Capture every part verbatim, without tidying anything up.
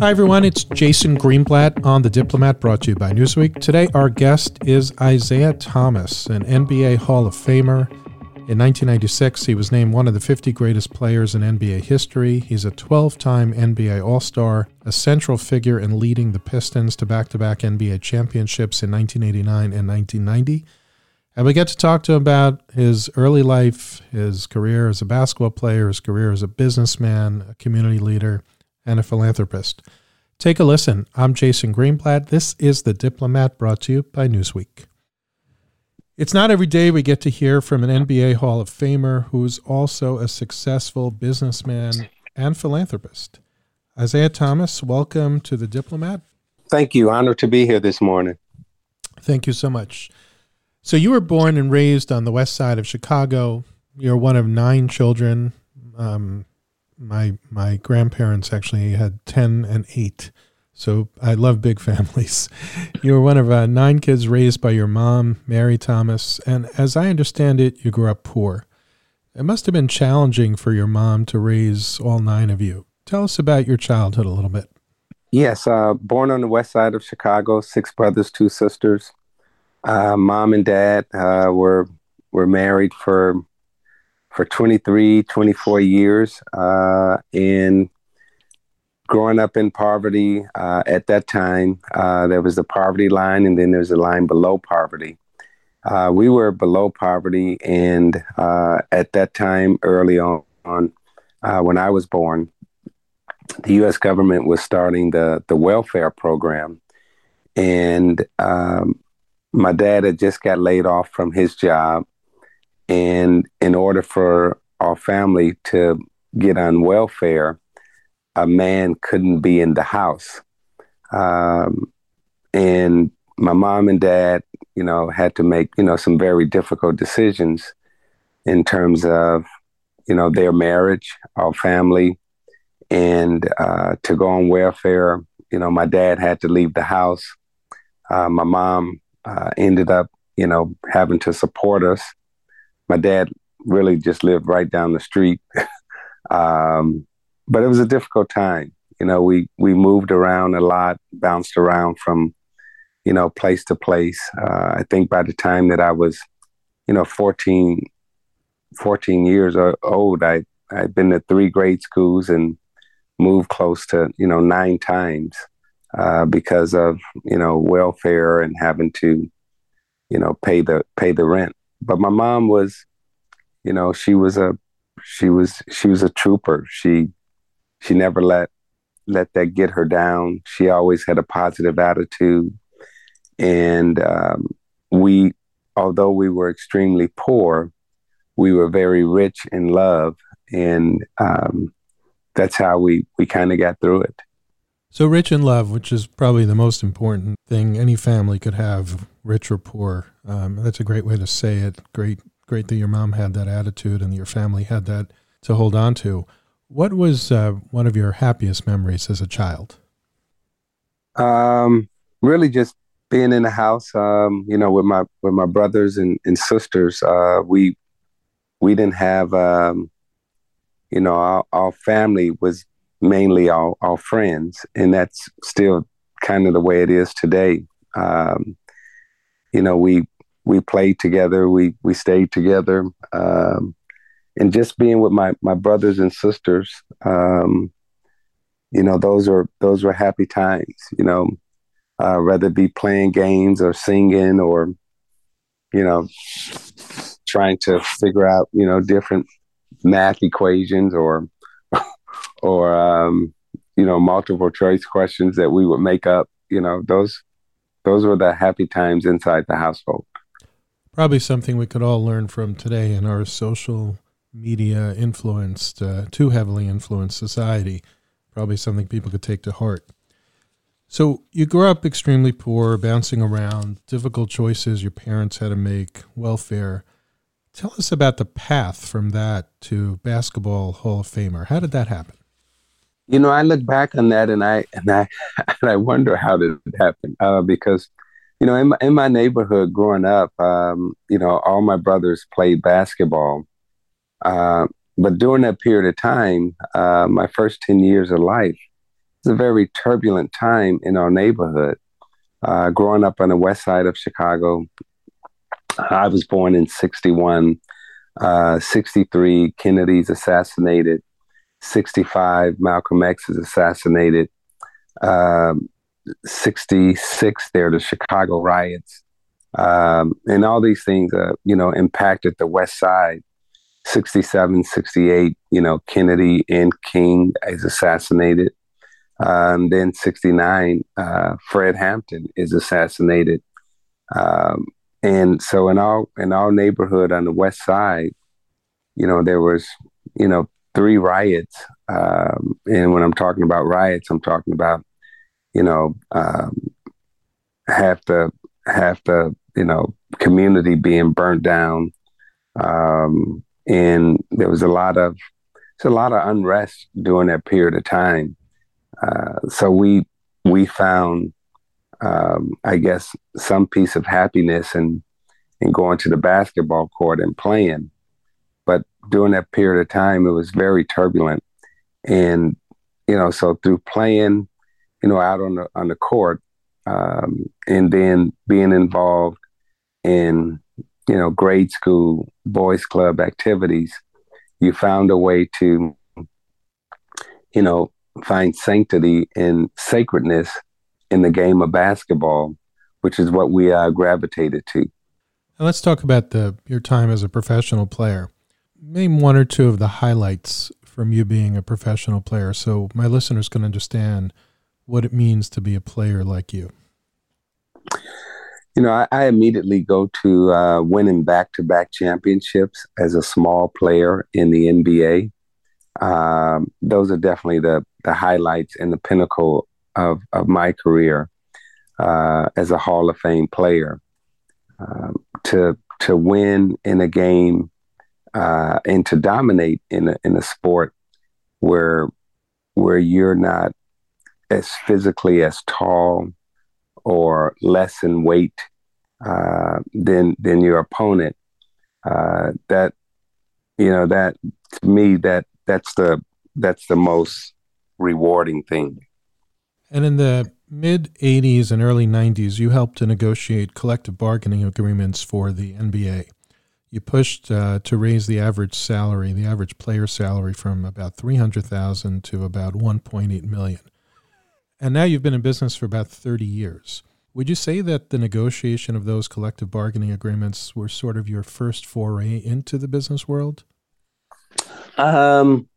Hi, everyone. It's Jason Greenblatt on The Diplomat, brought to you by Newsweek. Today, our guest is Isiah Thomas, an N B A Hall of Famer. In nineteen ninety-six, he was named one of the fifty greatest players in N B A history. He's a twelve-time N B A All-Star, a central figure in leading the Pistons to back-to-back N B A championships in nineteen eighty-nine and nineteen ninety. And we get to talk to him about his early life, his career as a basketball player, his career as a businessman, a community leader, and a philanthropist. Take a listen. I'm Jason Greenblatt. This is The Diplomat, brought to you by Newsweek. It's not every day we get to hear from an N B A Hall of Famer who's also a successful businessman and philanthropist. Isiah Thomas, welcome to The Diplomat. Thank you. Honored to be here this morning. Thank you so much. So you were born and raised on the west side of Chicago. You're one of nine children. Um, My my grandparents actually had ten and eight, so I love big families. You were one of uh, nine kids raised by your mom, Mary Thomas, and as I understand it, you grew up poor. It must have been challenging for your mom to raise all nine of you. Tell us about your childhood a little bit. Yes, uh, born on the west side of Chicago, six brothers, two sisters. Uh, mom and dad uh, were were married for... for twenty-three, twenty-four years, uh, and growing up in poverty uh, at that time, uh, there was the poverty line, and then there's a line below poverty. Uh, we were below poverty, and uh, at that time, early on, on uh, when I was born, the U S government was starting the, the welfare program, and um, my dad had just got laid off from his job. And in order for our family to get on welfare, a man couldn't be in the house. Um, and my mom and dad, you know, had to make, you know, some very difficult decisions in terms of, you know, their marriage, our family, and uh, to go on welfare. You know, my dad had to leave the house. Uh, my mom uh, ended up, you know, having to support us. My dad really just lived right down the street. um, but it was a difficult time. You know, we, we moved around a lot, bounced around from, you know, place to place. Uh, I think by the time that I was, you know, fourteen, fourteen years old, I, I'd been to three grade schools and moved close to, you know, nine times uh, because of, you know, welfare and having to, you know, pay the pay the rent. But my mom was, you know, she was a, she was, she was a trooper. She, she never let, let that get her down. She always had a positive attitude. And um, we, although we were extremely poor, we were very rich in love. And um, that's how we, we kind of got through it. So rich in love, which is probably the most important thing any family could have, rich or poor. Um, that's a great way to say it. Great, great that your mom had that attitude and your family had that to hold on to. What was uh, one of your happiest memories as a child? Um, really just being in the house, um, you know, with my with my brothers and, and sisters. Uh, we we didn't have, um, you know, our, our family was mainly our, our friends, and that's still kind of the way it is today. Um, you know, we we played together, we we stayed together, um, and just being with my, my brothers and sisters, um, you know, those are those were happy times. You know, uh, whether it be playing games or singing or, you know, trying to figure out, you know, different math equations or. or, um, you know, multiple choice questions that we would make up, you know, those, those were the happy times inside the household. Probably something we could all learn from today in our social media influenced, uh, too heavily influenced society. Probably something people could take to heart. So you grew up extremely poor, bouncing around, difficult choices your parents had to make, welfare. Tell us about the path from that to Basketball Hall of Famer. How did that happen? You know, I look back on that and I and I and I wonder how did it happen? Uh, because, you know, in my, in my neighborhood growing up, um, you know, all my brothers played basketball. Uh, but during that period of time, uh, my first ten years of life, it's a very turbulent time in our neighborhood. Uh, growing up on the west side of Chicago, I was born in sixty-one, uh, sixty-three, Kennedy's assassinated, sixty-five, Malcolm X is assassinated, um, sixty-six, there the Chicago riots, um, and all these things, uh, you know, impacted the west side. sixty-seven, sixty-eight, you know, Kennedy and King is assassinated. Um, then sixty-nine, uh, Fred Hampton is assassinated. Um, and so in our, in our neighborhood on the west side, you know, there was, you know, three riots. Um, and when I'm talking about riots, I'm talking about, you know, um, half the, half the, you know, community being burnt down. Um, And there was a lot of, it's a lot of unrest during that period of time. Uh, so we we found, um, I guess, some piece of happiness in, in going to the basketball court and playing. But during that period of time, it was very turbulent. And, you know, so through playing, you know, out on the on the court, um, and then being involved in, you know, grade school, boys club activities, you found a way to, you know, find sanctity and sacredness in the game of basketball, which is what we uh, gravitated to. Now let's talk about the your time as a professional player. Name one or two of the highlights from you being a professional player so my listeners can understand what it means to be a player like you. You know, I, I immediately go to uh, winning back-to-back championships as a small player in the N B A. Um, those are definitely the the highlights and the pinnacle of, of my career uh, as a Hall of Fame player. Uh, to to win in a game uh, and to dominate in a, in a sport where where you're not as physically as tall or less in weight uh, than than your opponent. Uh, that you know that to me that that's the that's the most rewarding thing. And in the mid eighties and early nineties, you helped to negotiate collective bargaining agreements for the N B A. You pushed uh, to raise the average salary, the average player salary, from about three hundred thousand to about one point eight million. And now you've been in business for about thirty years. Would you say that the negotiation of those collective bargaining agreements were sort of your first foray into the business world? Um,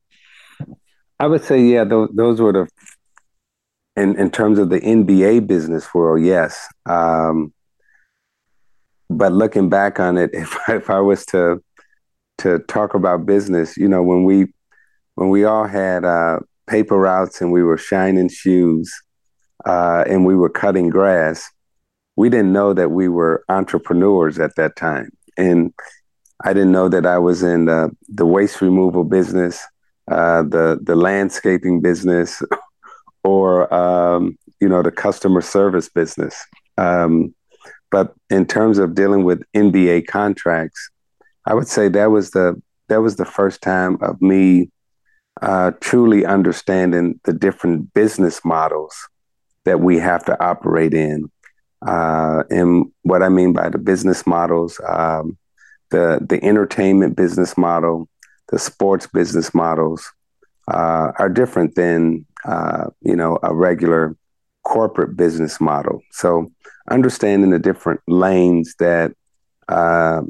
I would say, yeah, those, those were the, in, in terms of the N B A business world, yes. Um, but looking back on it, if, if I was to to talk about business, you know, when we, when we all had uh, – paper routes and we were shining shoes uh, and we were cutting grass, we didn't know that we were entrepreneurs at that time. And I didn't know that I was in uh, the waste removal business, uh, the the landscaping business, or, um, you know, the customer service business. Um, but in terms of dealing with N B A contracts, I would say that was the that was the first time of me Uh, truly understanding the different business models that we have to operate in. Uh, and what I mean by the business models, um, the the entertainment business model, the sports business models uh, are different than, uh, you know, a regular corporate business model. So understanding the different lanes that uh,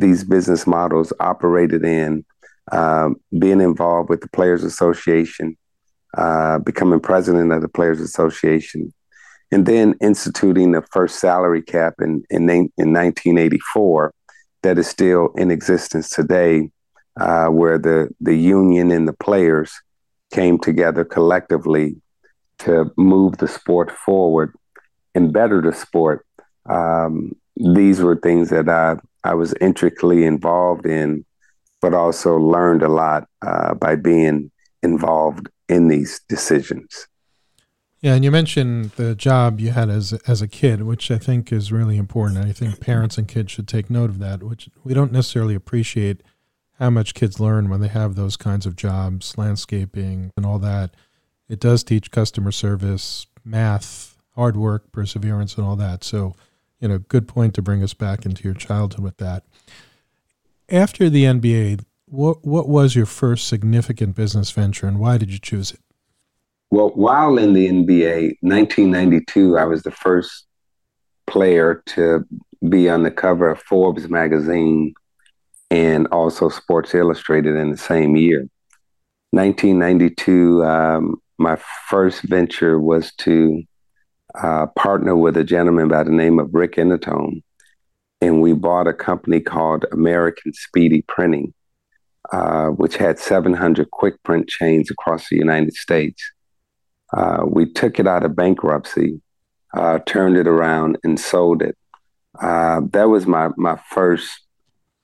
these business models operated in, Uh, being involved with the Players Association, uh, becoming president of the Players Association, and then instituting the first salary cap in, in, in nineteen eighty-four that is still in existence today uh, where the, the union and the players came together collectively to move the sport forward and better the sport. Um, these were things that I, I was intricately involved in, but also learned a lot uh, by being involved in these decisions. Yeah, and you mentioned the job you had as as a kid, which I think is really important. I think parents and kids should take note of that, which we don't necessarily appreciate how much kids learn when they have those kinds of jobs, landscaping and all that. It does teach customer service, math, hard work, perseverance, and all that. So, you know, good point to bring us back into your childhood with that. After the N B A, what what was your first significant business venture, and why did you choose it? Well, while in the N B A, nineteen ninety-two, I was the first player to be on the cover of Forbes magazine and also Sports Illustrated in the same year. nineteen ninety-two, um, my first venture was to uh, partner with a gentleman by the name of Rick Innatone, and we bought a company called American Speedy Printing, uh, which had seven hundred quick print chains across the United States. Uh, we took it out of bankruptcy, uh, turned it around, and sold it. Uh, that was my my first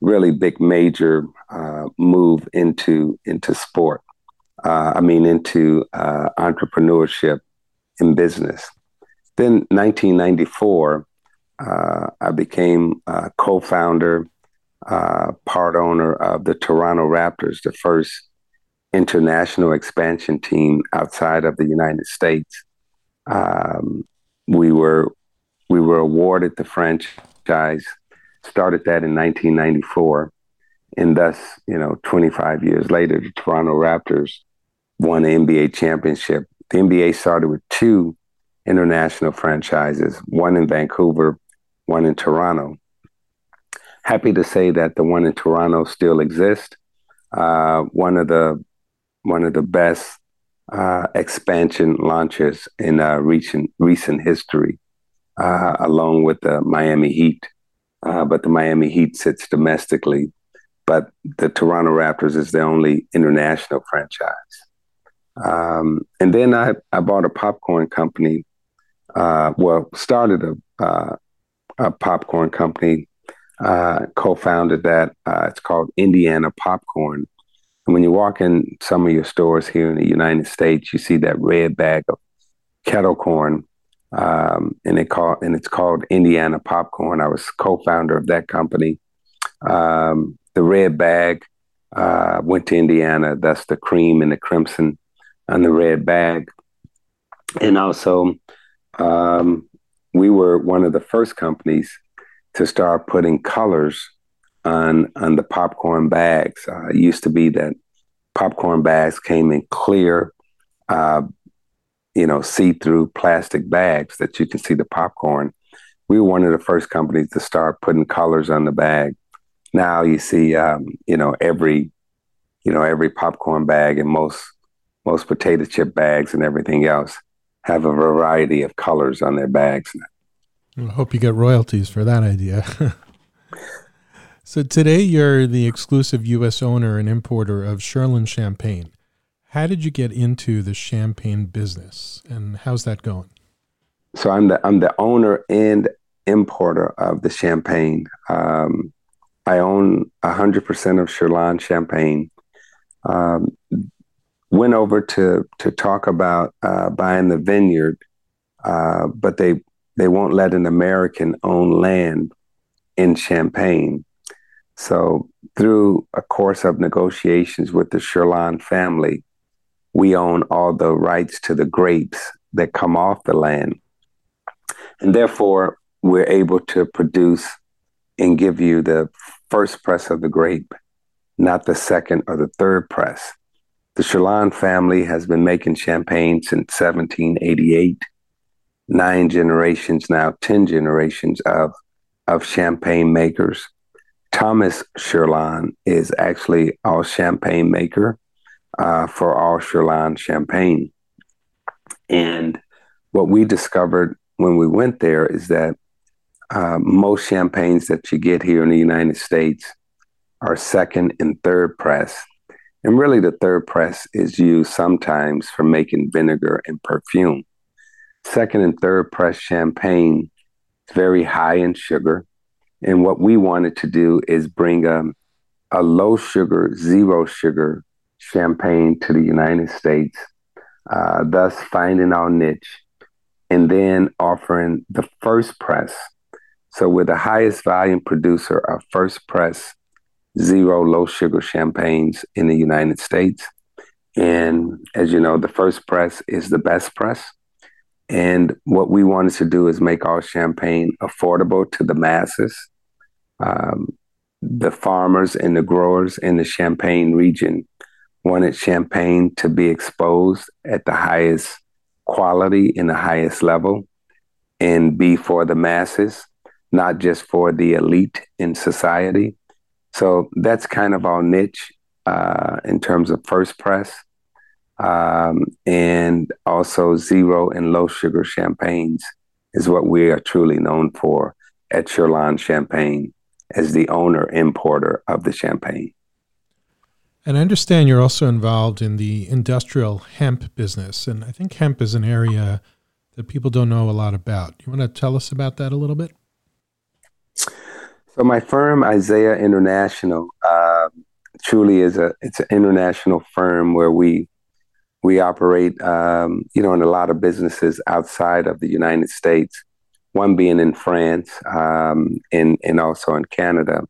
really big major uh, move into into sport. Uh, I mean, into uh, entrepreneurship and business. Then, nineteen ninety-four, uh, I became a co-founder, uh, part owner of the Toronto Raptors, the first international expansion team outside of the United States. Um, we were we were awarded the franchise, started that in nineteen ninety-four, and thus, you know, twenty-five years later, the Toronto Raptors won the N B A championship. The N B A started with two international franchises, one in Vancouver, one in Toronto. Happy to say that the one in Toronto still exists. Uh, one of the One of the best uh, expansion launches in uh, recent, recent history, uh, along with the Miami Heat. Uh, but the Miami Heat sits domestically, but the Toronto Raptors is the only international franchise. Um, and then I, I bought a popcorn company, uh, well, started a, uh, a popcorn company, uh, co-founded that. Uh, it's called Indiana Popcorn. When you walk in some of your stores here in the United States, you see that red bag of kettle corn, um, and, it call, and it's called Indiana Popcorn. I was co-founder of that company. Um, the red bag uh, went to Indiana. That's the cream and the crimson on the red bag. And also, um, we were one of the first companies to start putting colors On, on the popcorn bags. Uh, it used to be that popcorn bags came in clear, uh, you know, see-through plastic bags that you can see the popcorn. We were one of the first companies to start putting colors on the bag. Now you see, um, you know, every, you know, every popcorn bag and most most potato chip bags and everything else have a variety of colors on their bags now. I hope you get royalties for that idea. So today you're the exclusive U S owner and importer of Chirlan champagne. How did you get into the champagne business, and how's that going? So I'm the I'm the owner and importer of the champagne. Um, I own one hundred percent of Chirlan champagne. Um, went over to to talk about uh, buying the vineyard, uh, but they they won't let an American own land in Champagne. So through a course of negotiations with the Chirlan family, we own all the rights to the grapes that come off the land. And therefore, we're able to produce and give you the first press of the grape, not the second or the third press. The Chirlan family has been making champagne since seventeen eighty-eight, nine generations now, ten generations of, of champagne makers. Thomas Chirlan is actually our champagne maker uh, for all Chirlan champagne. And what we discovered when we went there is that uh, most champagnes that you get here in the United States our second and third press. And really the third press is used sometimes for making vinegar and perfume. Second and third press champagne is very high in sugar. And what we wanted to do is bring a, a low sugar, zero sugar champagne to the United States, uh, thus finding our niche and then offering the first press. So we're the highest volume producer of first press, zero low sugar champagnes in the United States. And as you know, the first press is the best press. And what we wanted to do is make our champagne affordable to the masses, um, the farmers and the growers in the Champagne region wanted champagne to be exposed at the highest quality and the highest level and be for the masses, not just for the elite in society. So that's kind of our niche uh, in terms of first press, um, and also zero and low sugar champagnes is what we are truly known for at Chirlan Champagne as the owner importer of the champagne. And I understand you're also involved in the industrial hemp business, and I think hemp is an area that people don't know a lot about. You want to tell us about that a little bit? So my firm, Isiah International, uh, truly is a it's an international firm where we we operate, um, you know, in a lot of businesses outside of the United States. One being in France, um, and and also in Canada,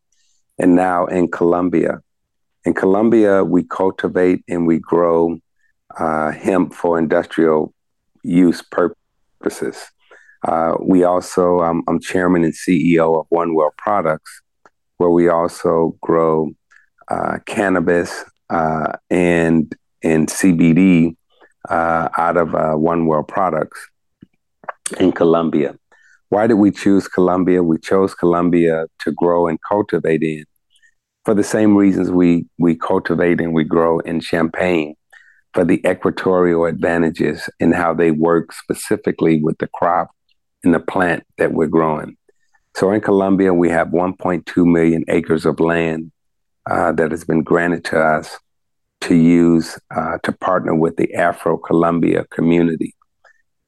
and now in Colombia. In Colombia, we cultivate and we grow uh, hemp for industrial use purposes. Uh, we also, um, I'm chairman and C E O of One World Products, where we also grow uh, cannabis uh, and and C B D uh, out of uh, One World Products in Colombia. Why did we choose Colombia? We chose Colombia to grow and cultivate in for the same reasons we we cultivate and we grow in Champagne, for the equatorial advantages and how they work specifically with the crop and the plant that we're growing. So in Colombia, we have one point two million acres of land uh, that has been granted to us to use uh, to partner with the Afro-Colombia community.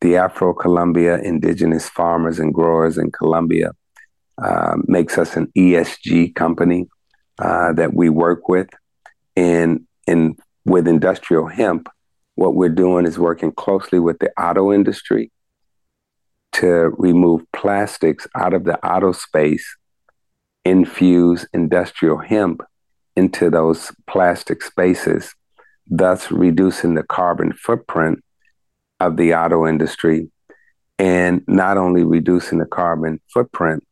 The Afro-Colombia indigenous farmers and growers in Colombia uh, makes us an E S G company uh, that we work with. And in with industrial hemp, what we're doing is working closely with the auto industry to remove plastics out of the auto space, infuse industrial hemp into those plastic spaces, thus reducing the carbon footprint of the auto industry, and not only reducing the carbon footprint,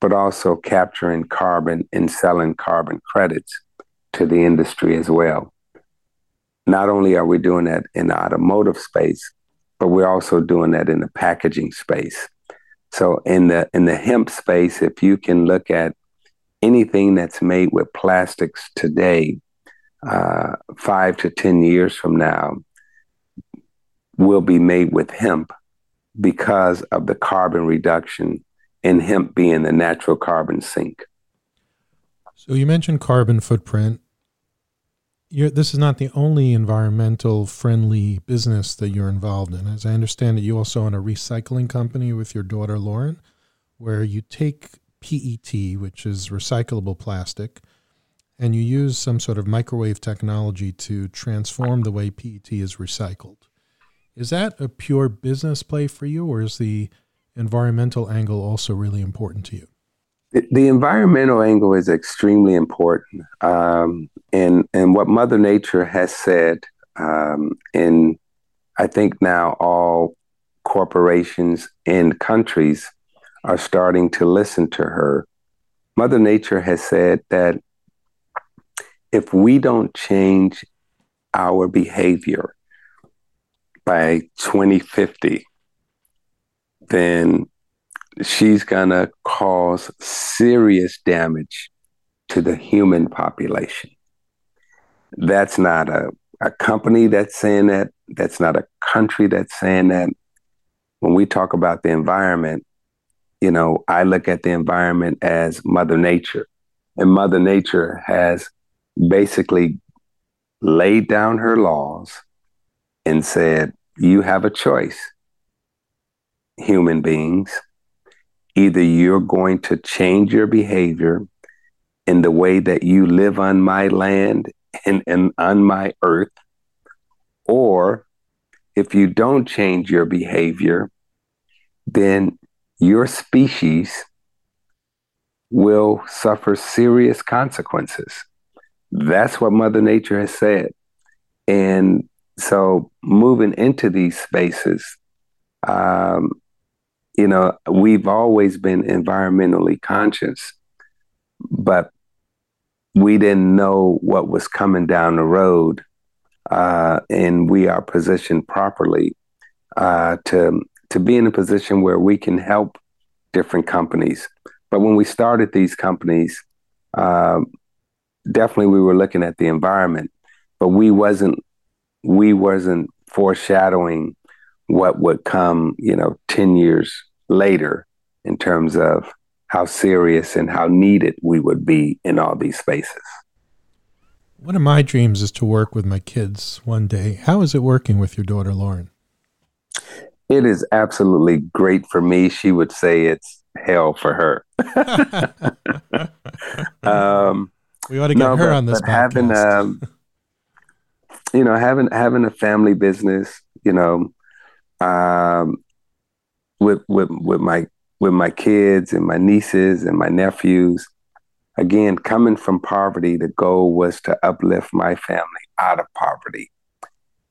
but also capturing carbon and selling carbon credits to the industry as well. Not only are we doing that in the automotive space, but we're also doing that in the packaging space. So in the in the hemp space, if you can look at anything that's made with plastics today, uh, five to ten years from now, will be made with hemp because of the carbon reduction and hemp being the natural carbon sink. So you mentioned carbon footprint. You're, this is not the only environmental friendly business that you're involved in. As I understand it, you also own a recycling company with your daughter, Lauren, where you take P E T, which is recyclable plastic, and you use some sort of microwave technology to transform the way P E T is recycled. Is that a pure business play for you, or is the environmental angle also really important to you? The, the environmental angle is extremely important. Um, and, and what Mother Nature has said, um, and I think now all corporations and countries are starting to listen to her. Mother Nature has said that if we don't change our behavior by twenty fifty, then she's gonna cause serious damage to the human population. That's not a, a company that's saying that. That's not a country that's saying that. When we talk about the environment, you know, I look at the environment as Mother Nature. And Mother Nature has basically laid down her laws and said, you have a choice, human beings. Either you're going to change your behavior in the way that you live on my land and, and on my earth, or if you don't change your behavior, then your species will suffer serious consequences. That's what Mother Nature has said. And so moving into these spaces, um, you know, we've always been environmentally conscious, but we didn't know what was coming down the road. Uh, and we are positioned properly uh, to to be in a position where we can help different companies. But when we started these companies, uh, definitely we were looking at the environment, but we wasn't we wasn't foreshadowing what would come, you know, ten years later in terms of how serious and how needed we would be in all these spaces. One of my dreams is to work with my kids one day. How is it working with your daughter, Lauren? It is absolutely great for me. She would say it's hell for her. um, we ought to get no, her but, on this but podcast. Having, um, you know, having, having a family business, you know, Um, with with with my with my kids and my nieces and my nephews. Again, coming from poverty, the goal was to uplift my family out of poverty.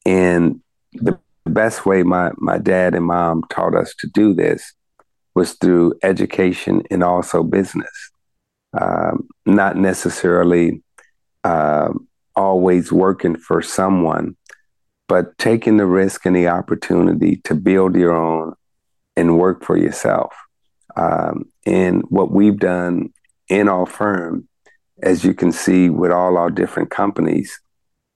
And the best way my my dad and mom taught us to do this was through education and also business. Um, not necessarily uh, always working for someone, but taking the risk and the opportunity to build your own and work for yourself. Um, and what we've done in our firm, as you can see with all our different companies,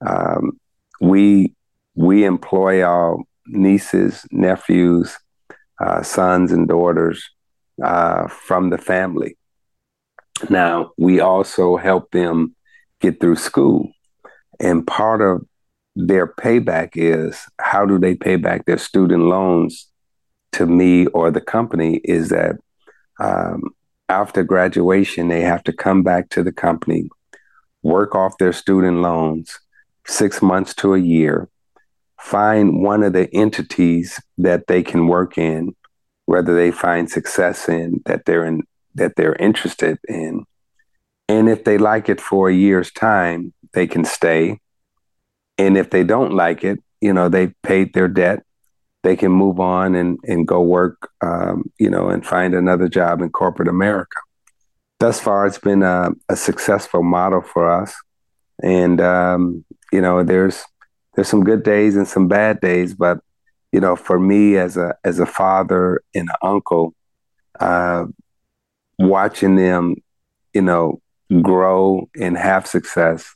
um, we we employ our nieces, nephews, uh, sons and daughters uh, from the family. Now, we also help them get through school. And part of their payback is, how do they pay back their student loans to me or the company, is that um, after graduation, they have to come back to the company, work off their student loans, six months to a year, find one of the entities that they can work in, whether they find success in, that they're in, that they're interested in. And if they like it for a year's time, they can stay. And if they don't like it, you know, they've paid their debt, they can move on and, and go work, um, you know, and find another job in corporate America. Thus far, it's been a, a successful model for us. And, um, you know, there's there's some good days and some bad days. But, you know, for me as a as a father and an uncle, uh, watching them, you know, grow and have success,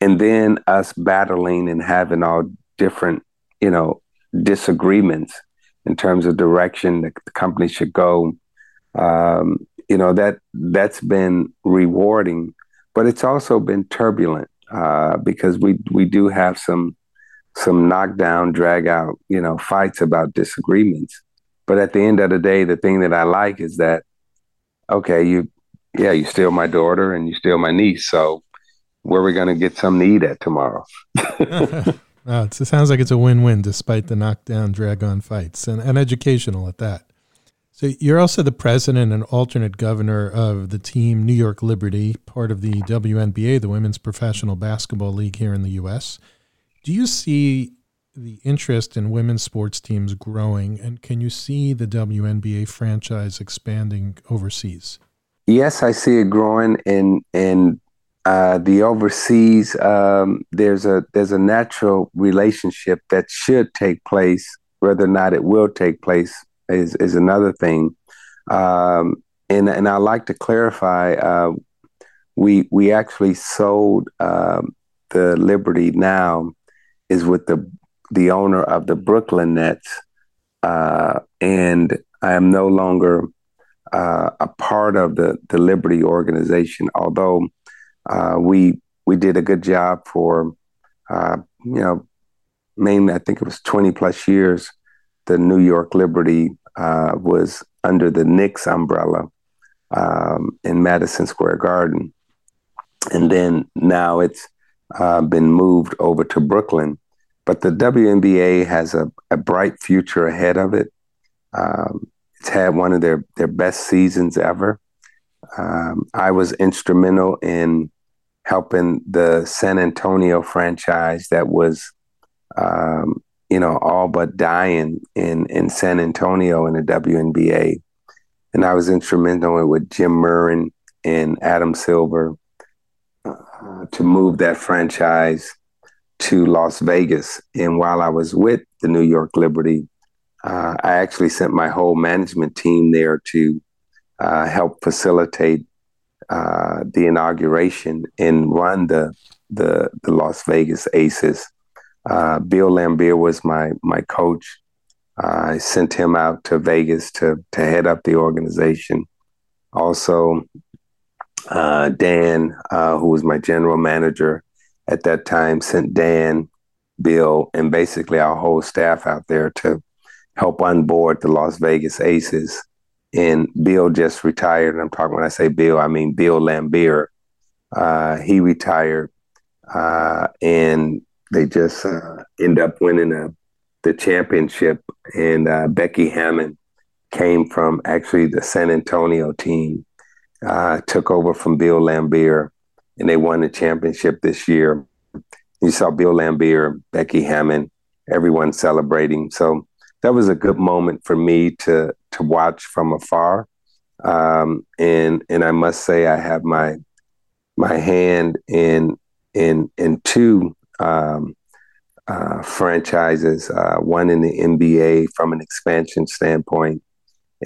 and then us battling and having all different, you know, disagreements in terms of direction that the company should go. Um, you know, that that's been rewarding, but it's also been turbulent uh, because we we do have some some knockdown, drag out, you know, fights about disagreements. But at the end of the day, the thing that I like is that, okay, you, yeah, you're still my daughter and you're still my niece, so where are we going to get something to eat at tomorrow? uh, it sounds like it's a win-win despite the knockdown, drag-on fights, and, and educational at that. So you're also the president and alternate governor of the team New York Liberty, part of the W N B A, the Women's Professional Basketball League here in the U S. Do you see the interest in women's sports teams growing, and can you see the W N B A franchise expanding overseas? Yes, I see it growing in in. Uh, the overseas, um, there's a there's a natural relationship that should take place. Whether or not it will take place is is another thing. Um, and and I like to clarify, uh, we we actually sold uh, the Liberty. Now is with the the owner of the Brooklyn Nets, uh, and I am no longer uh, a part of the, the Liberty organization, although uh, we we did a good job for, uh, you know, mainly I think it was twenty plus years. The New York Liberty uh, was under the Knicks umbrella um, in Madison Square Garden. And then now it's uh, been moved over to Brooklyn. But the W N B A has a, a bright future ahead of it. Um, it's had one of their, their best seasons ever. Um, I was instrumental in helping the San Antonio franchise that was, um, you know, all but dying in, in San Antonio in the W N B A. And I was instrumental with Jim Murren and Adam Silver uh, to move that franchise to Las Vegas. And while I was with the New York Liberty, uh, I actually sent my whole management team there to uh, help facilitate uh, the inauguration and run the the, the Las Vegas Aces. Uh, Bill Laimbeer was my my coach. Uh, I sent him out to Vegas to to head up the organization. Also, uh, Dan, uh, who was my general manager at that time, sent Dan, Bill, and basically our whole staff out there to help onboard the Las Vegas Aces. And Bill just retired. And I'm talking, when I say Bill, I mean Bill Laimbeer. Uh, he retired, uh, and they just uh, end up winning a, the championship. And uh, Becky Hammon came from actually the San Antonio team, uh, took over from Bill Laimbeer, and they won the championship this year. You saw Bill Laimbeer, Becky Hammon, everyone celebrating. So that was a good moment for me to to watch from afar. Um, and and I must say I have my my hand in in in two um, uh, franchises, uh, one in the N B A from an expansion standpoint,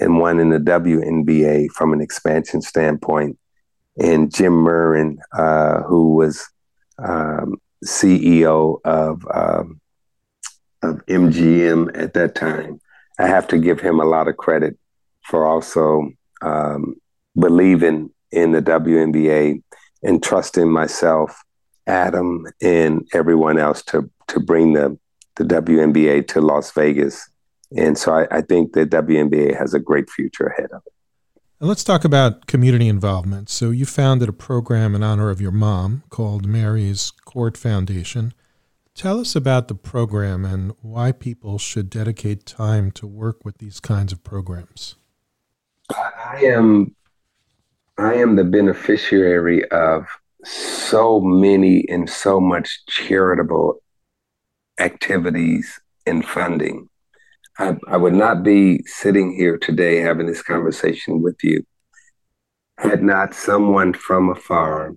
and one in the W N B A from an expansion standpoint. And Jim Murren, uh, who was um, C E O of um, of M G M at that time, I have to give him a lot of credit for also um, believing in the W N B A and trusting myself, Adam, and everyone else to to bring the the W N B A to Las Vegas. And so I, I think the W N B A has a great future ahead of it. And let's talk about community involvement. So you founded a program in honor of your mom called Mary's Court Foundation. Tell us about the program and why people should dedicate time to work with these kinds of programs. I am, I am the beneficiary of so many and so much charitable activities and funding. I, I would not be sitting here today having this conversation with you had not someone from afar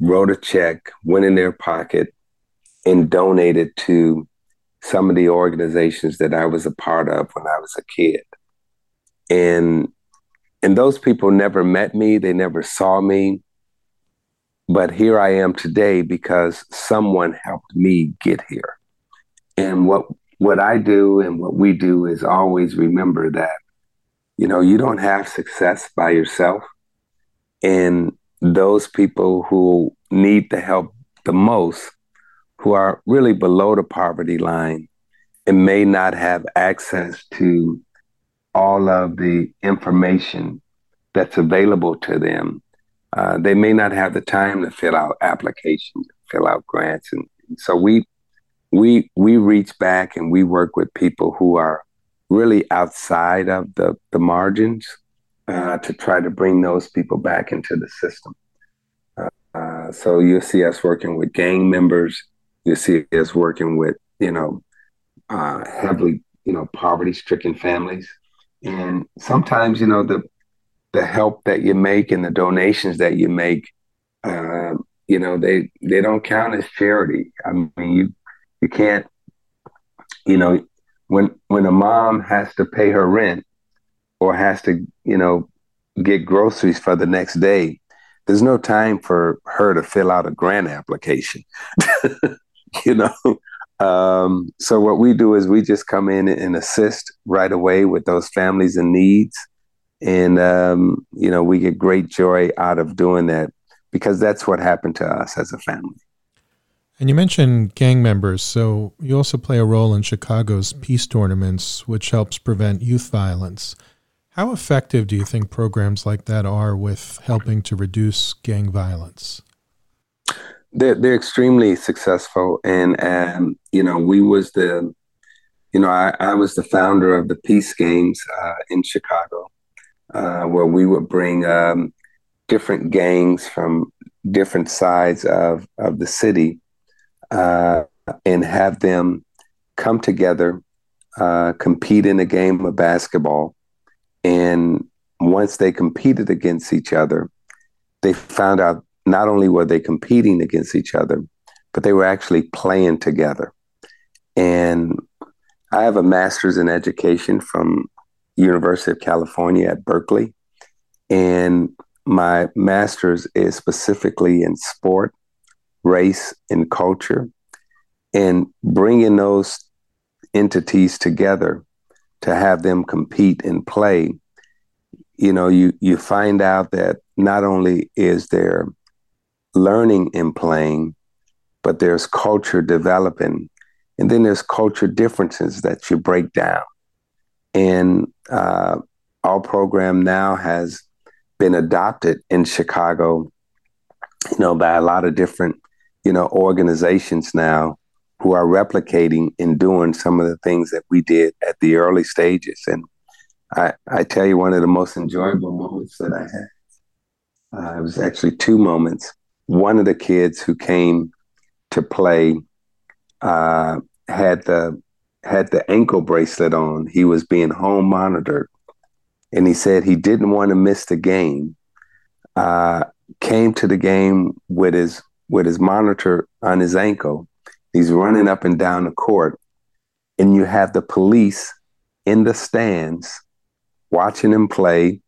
wrote a check, went in their pocket, and donated to some of the organizations that I was a part of when I was a kid. And, and those people never met me. They never saw me. But here I am today because someone helped me get here. And what What I do and what we do is always remember that, you know, you don't have success by yourself. And those people who need the help the most, who are really below the poverty line and may not have access to all of the information that's available to them, uh, they may not have the time to fill out applications, fill out grants. And, and so we We we reach back and we work with people who are really outside of the, the margins uh, to try to bring those people back into the system. Uh, uh, so you'll see us working with gang members. You'll see us working with, you know, uh, heavily, you know, poverty-stricken families. And sometimes, you know, the the help that you make and the donations that you make, uh, you know, they, they don't count as charity. I mean, you You can't, you know, when when a mom has to pay her rent or has to, you know, get groceries for the next day, there's no time for her to fill out a grant application, you know. Um, so what we do is we just come in and assist right away with those families in needs. And, um, you know, we get great joy out of doing that because that's what happened to us as a family. And you mentioned gang members, so you also play a role in Chicago's peace tournaments, which helps prevent youth violence. How effective do you think programs like that are with helping to reduce gang violence? They're, they're extremely successful. And, um, you know, we was the, you know, I, I was the founder of the Peace Games uh, in Chicago, uh, where we would bring um, different gangs from different sides of, of the city. Uh, and have them come together, uh, compete in a game of basketball. And once they competed against each other, they found out not only were they competing against each other, but they were actually playing together. And I have a master's in education from University of California at Berkeley. And my master's is specifically in sport, race, and culture, and bringing those entities together to have them compete and play. You know, you, you find out that not only is there learning in playing, but there's culture developing, and then there's culture differences that you break down. And uh, our program now has been adopted in Chicago, you know, by a lot of different you know, organizations now who are replicating and doing some of the things that we did at the early stages. And I, I tell you, one of the most enjoyable moments that I had, uh, it was actually two moments. One of the kids who came to play uh, had the had the ankle bracelet on. He was being home monitored. And he said he didn't want to miss the game, uh, came to the game with his with his monitor on his ankle. He's running up and down the court, and you have the police in the stands watching him play.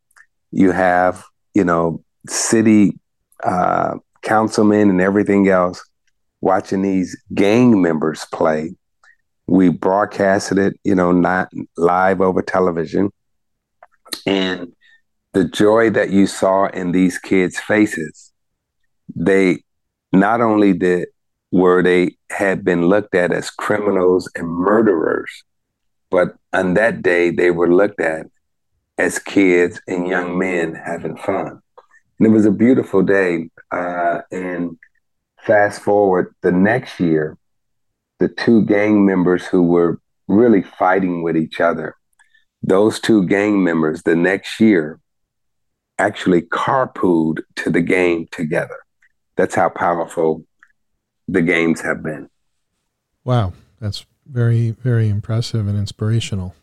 You have, you know, city uh, councilmen and everything else watching these gang members play. We broadcasted it, you know, not live over television. And the joy that you saw in these kids' faces, they, not only did were they had been looked at as criminals and murderers, but on that day they were looked at as kids and young men having fun. And it was a beautiful day. Uh, and fast forward the next year, the two gang members who were really fighting with each other, those two gang members the next year actually carpooled to the game together. That's how powerful the games have been. Wow. That's very, very impressive and inspirational.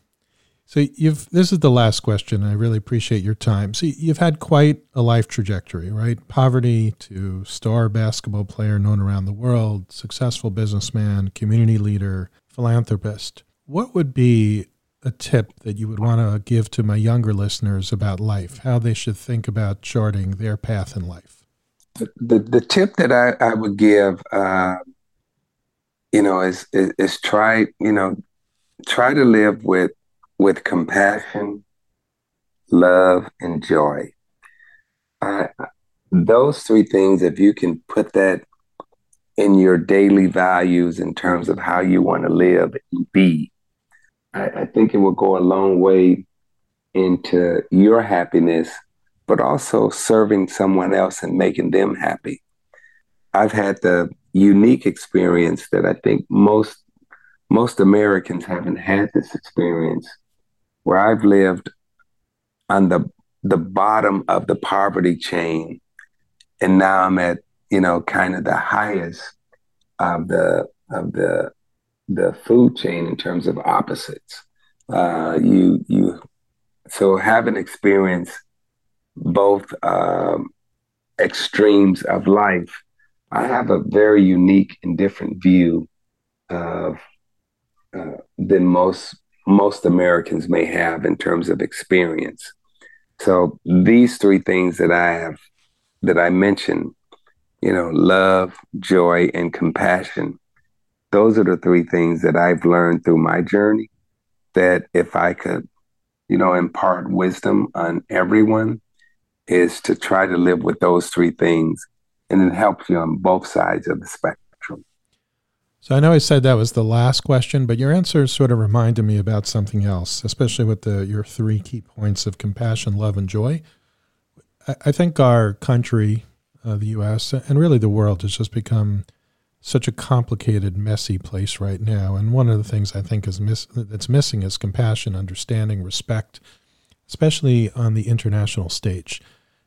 So you've, this is the last question. I really appreciate your time. So you've had quite a life trajectory, right? Poverty to star basketball player known around the world, successful businessman, community leader, philanthropist. What would be a tip that you would want to give to my younger listeners about life, how they should think about charting their path in life? The, the tip that I, I would give, uh, you know, is, is, is try, you know, try to live with, with compassion, love, and joy. Uh, those three things, if you can put that in your daily values in terms of how you want to live and be, I, I think it will go a long way into your happiness, but also serving someone else and making them happy. I've had the unique experience that I think most most Americans haven't had this experience, where I've lived on the the bottom of the poverty chain, and now I'm at, you know, kind of the highest of the of the the food chain in terms of opposites. Uh, you you so have an experience both um, extremes of life. I have a very unique and different view of uh, than most most Americans may have in terms of experience. So these three things that I have that I mentioned, you know, love, joy, and compassion. Those are the three things that I've learned through my journey, that if I could you know, impart wisdom on everyone is to try to live with those three things, and it helps you on both sides of the spectrum. So I know I said that was the last question, but your answer sort of reminded me about something else, especially with the, your three key points of compassion, love, and joy. I, I think our country, uh, the U S, and really the world has just become such a complicated, messy place right now. And one of the things I think is miss- that's missing is compassion, understanding, respect, especially on the international stage.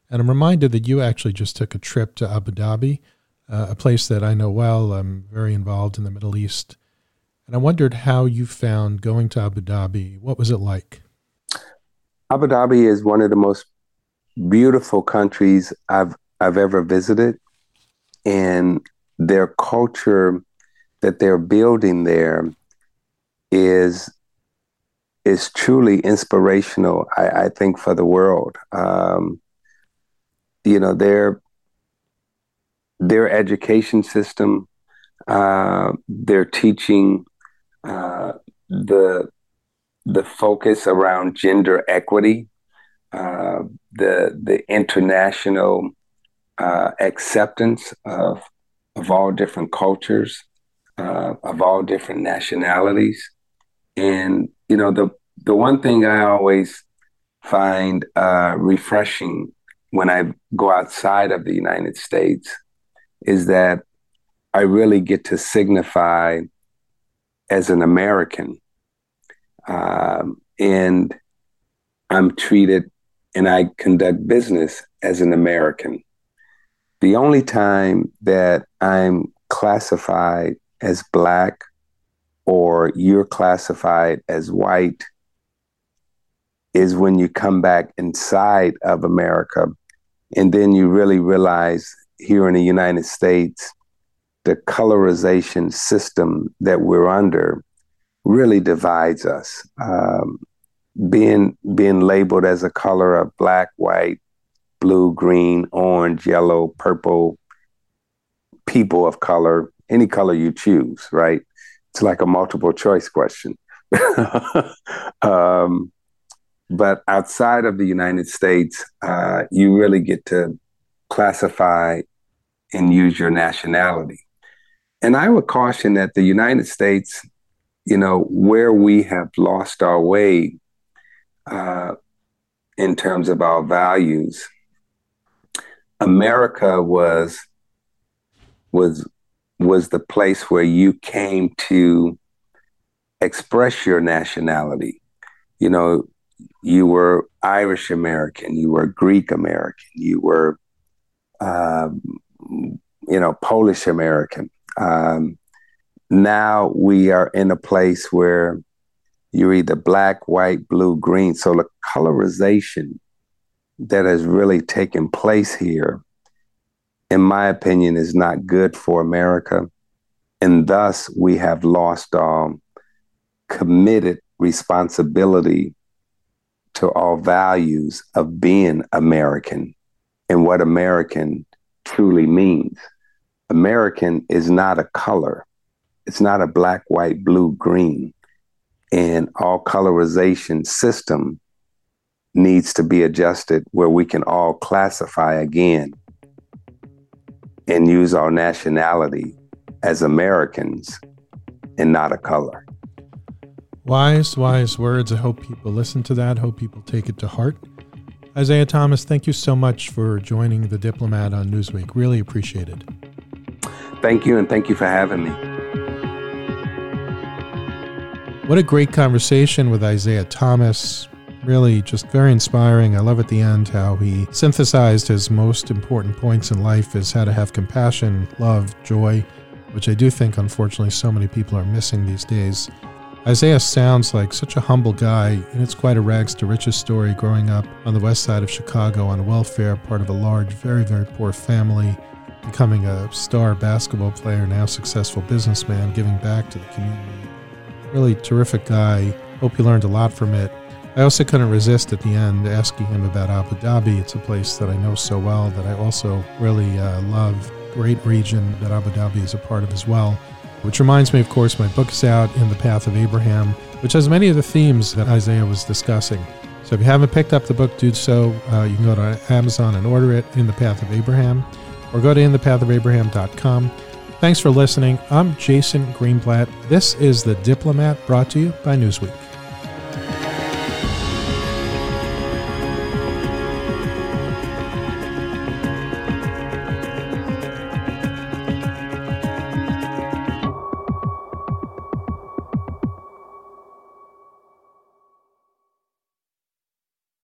And I'm reminded that you actually just took a trip to Abu Dhabi, uh, a place that I know well. I'm very involved in the Middle East. And I wondered how you found going to Abu Dhabi. What was it like? Abu Dhabi is one of the most beautiful countries I've I've ever visited. And their culture that they're building there is is truly inspirational, I, I think, for the world. Um, you know, their their education system, uh, their teaching, uh, the the focus around gender equity, uh, the the international uh, acceptance of of all different cultures, uh, of all different nationalities. And, you know, the the one thing I always find uh, refreshing when I go outside of the United States is that I really get to signify as an American. Um, and I'm treated and I conduct business as an American. The only time that I'm classified as Black or you're classified as white is when you come back inside of America. And then you really realize here in the United States, the colorization system that we're under really divides us. Um, being, being labeled as a color of Black, white, blue, green, orange, yellow, purple, people of color, any color you choose, right? It's like a multiple choice question. um, but outside of the United States, uh, you really get to classify and use your nationality. And I would caution that the United States, you know, where we have lost our way uh, in terms of our values, America was was was the place where you came to express your nationality. You know, you were Irish American, you were Greek American, you were, um, you know, Polish American. Um, now we are in a place where you're either Black, white, blue, green. So the colorization that has really taken place here, in my opinion, is not good for America. And thus we have lost our committed responsibility to our values of being American and what American truly means. American is not a color. It's not a Black, white, blue, green. And our colorization system needs to be adjusted where we can all classify again and use our nationality as Americans and not a color. Wise, wise words. I hope people listen to that. Hope people take it to heart. Isiah Thomas, thank you so much for joining The Diplomat on Newsweek. Really appreciate it. Thank you, and thank you for having me. What a great conversation with Isiah Thomas. Really just very inspiring. I love at the end how he synthesized his most important points in life is how to have compassion, love, joy, which I do think, unfortunately, so many people are missing these days. Isiah sounds like such a humble guy, and it's quite a rags to riches story growing up on the west side of Chicago on welfare, part of a large, very, very poor family, becoming a star basketball player, now successful businessman, giving back to the community. Really terrific guy. Hope you learned a lot from it. I also couldn't resist at the end asking him about Abu Dhabi. It's a place that I know so well that I also really uh, love. Great region that Abu Dhabi is a part of as well. Which reminds me, of course, my book's out, In the Path of Abraham, which has many of the themes that Isiah was discussing. So if you haven't picked up the book, do so. Uh, you can go to Amazon and order it, In the Path of Abraham, or go to in the path of abraham dot com. Thanks for listening. I'm Jason Greenblatt. This is The Diplomat, brought to you by Newsweek.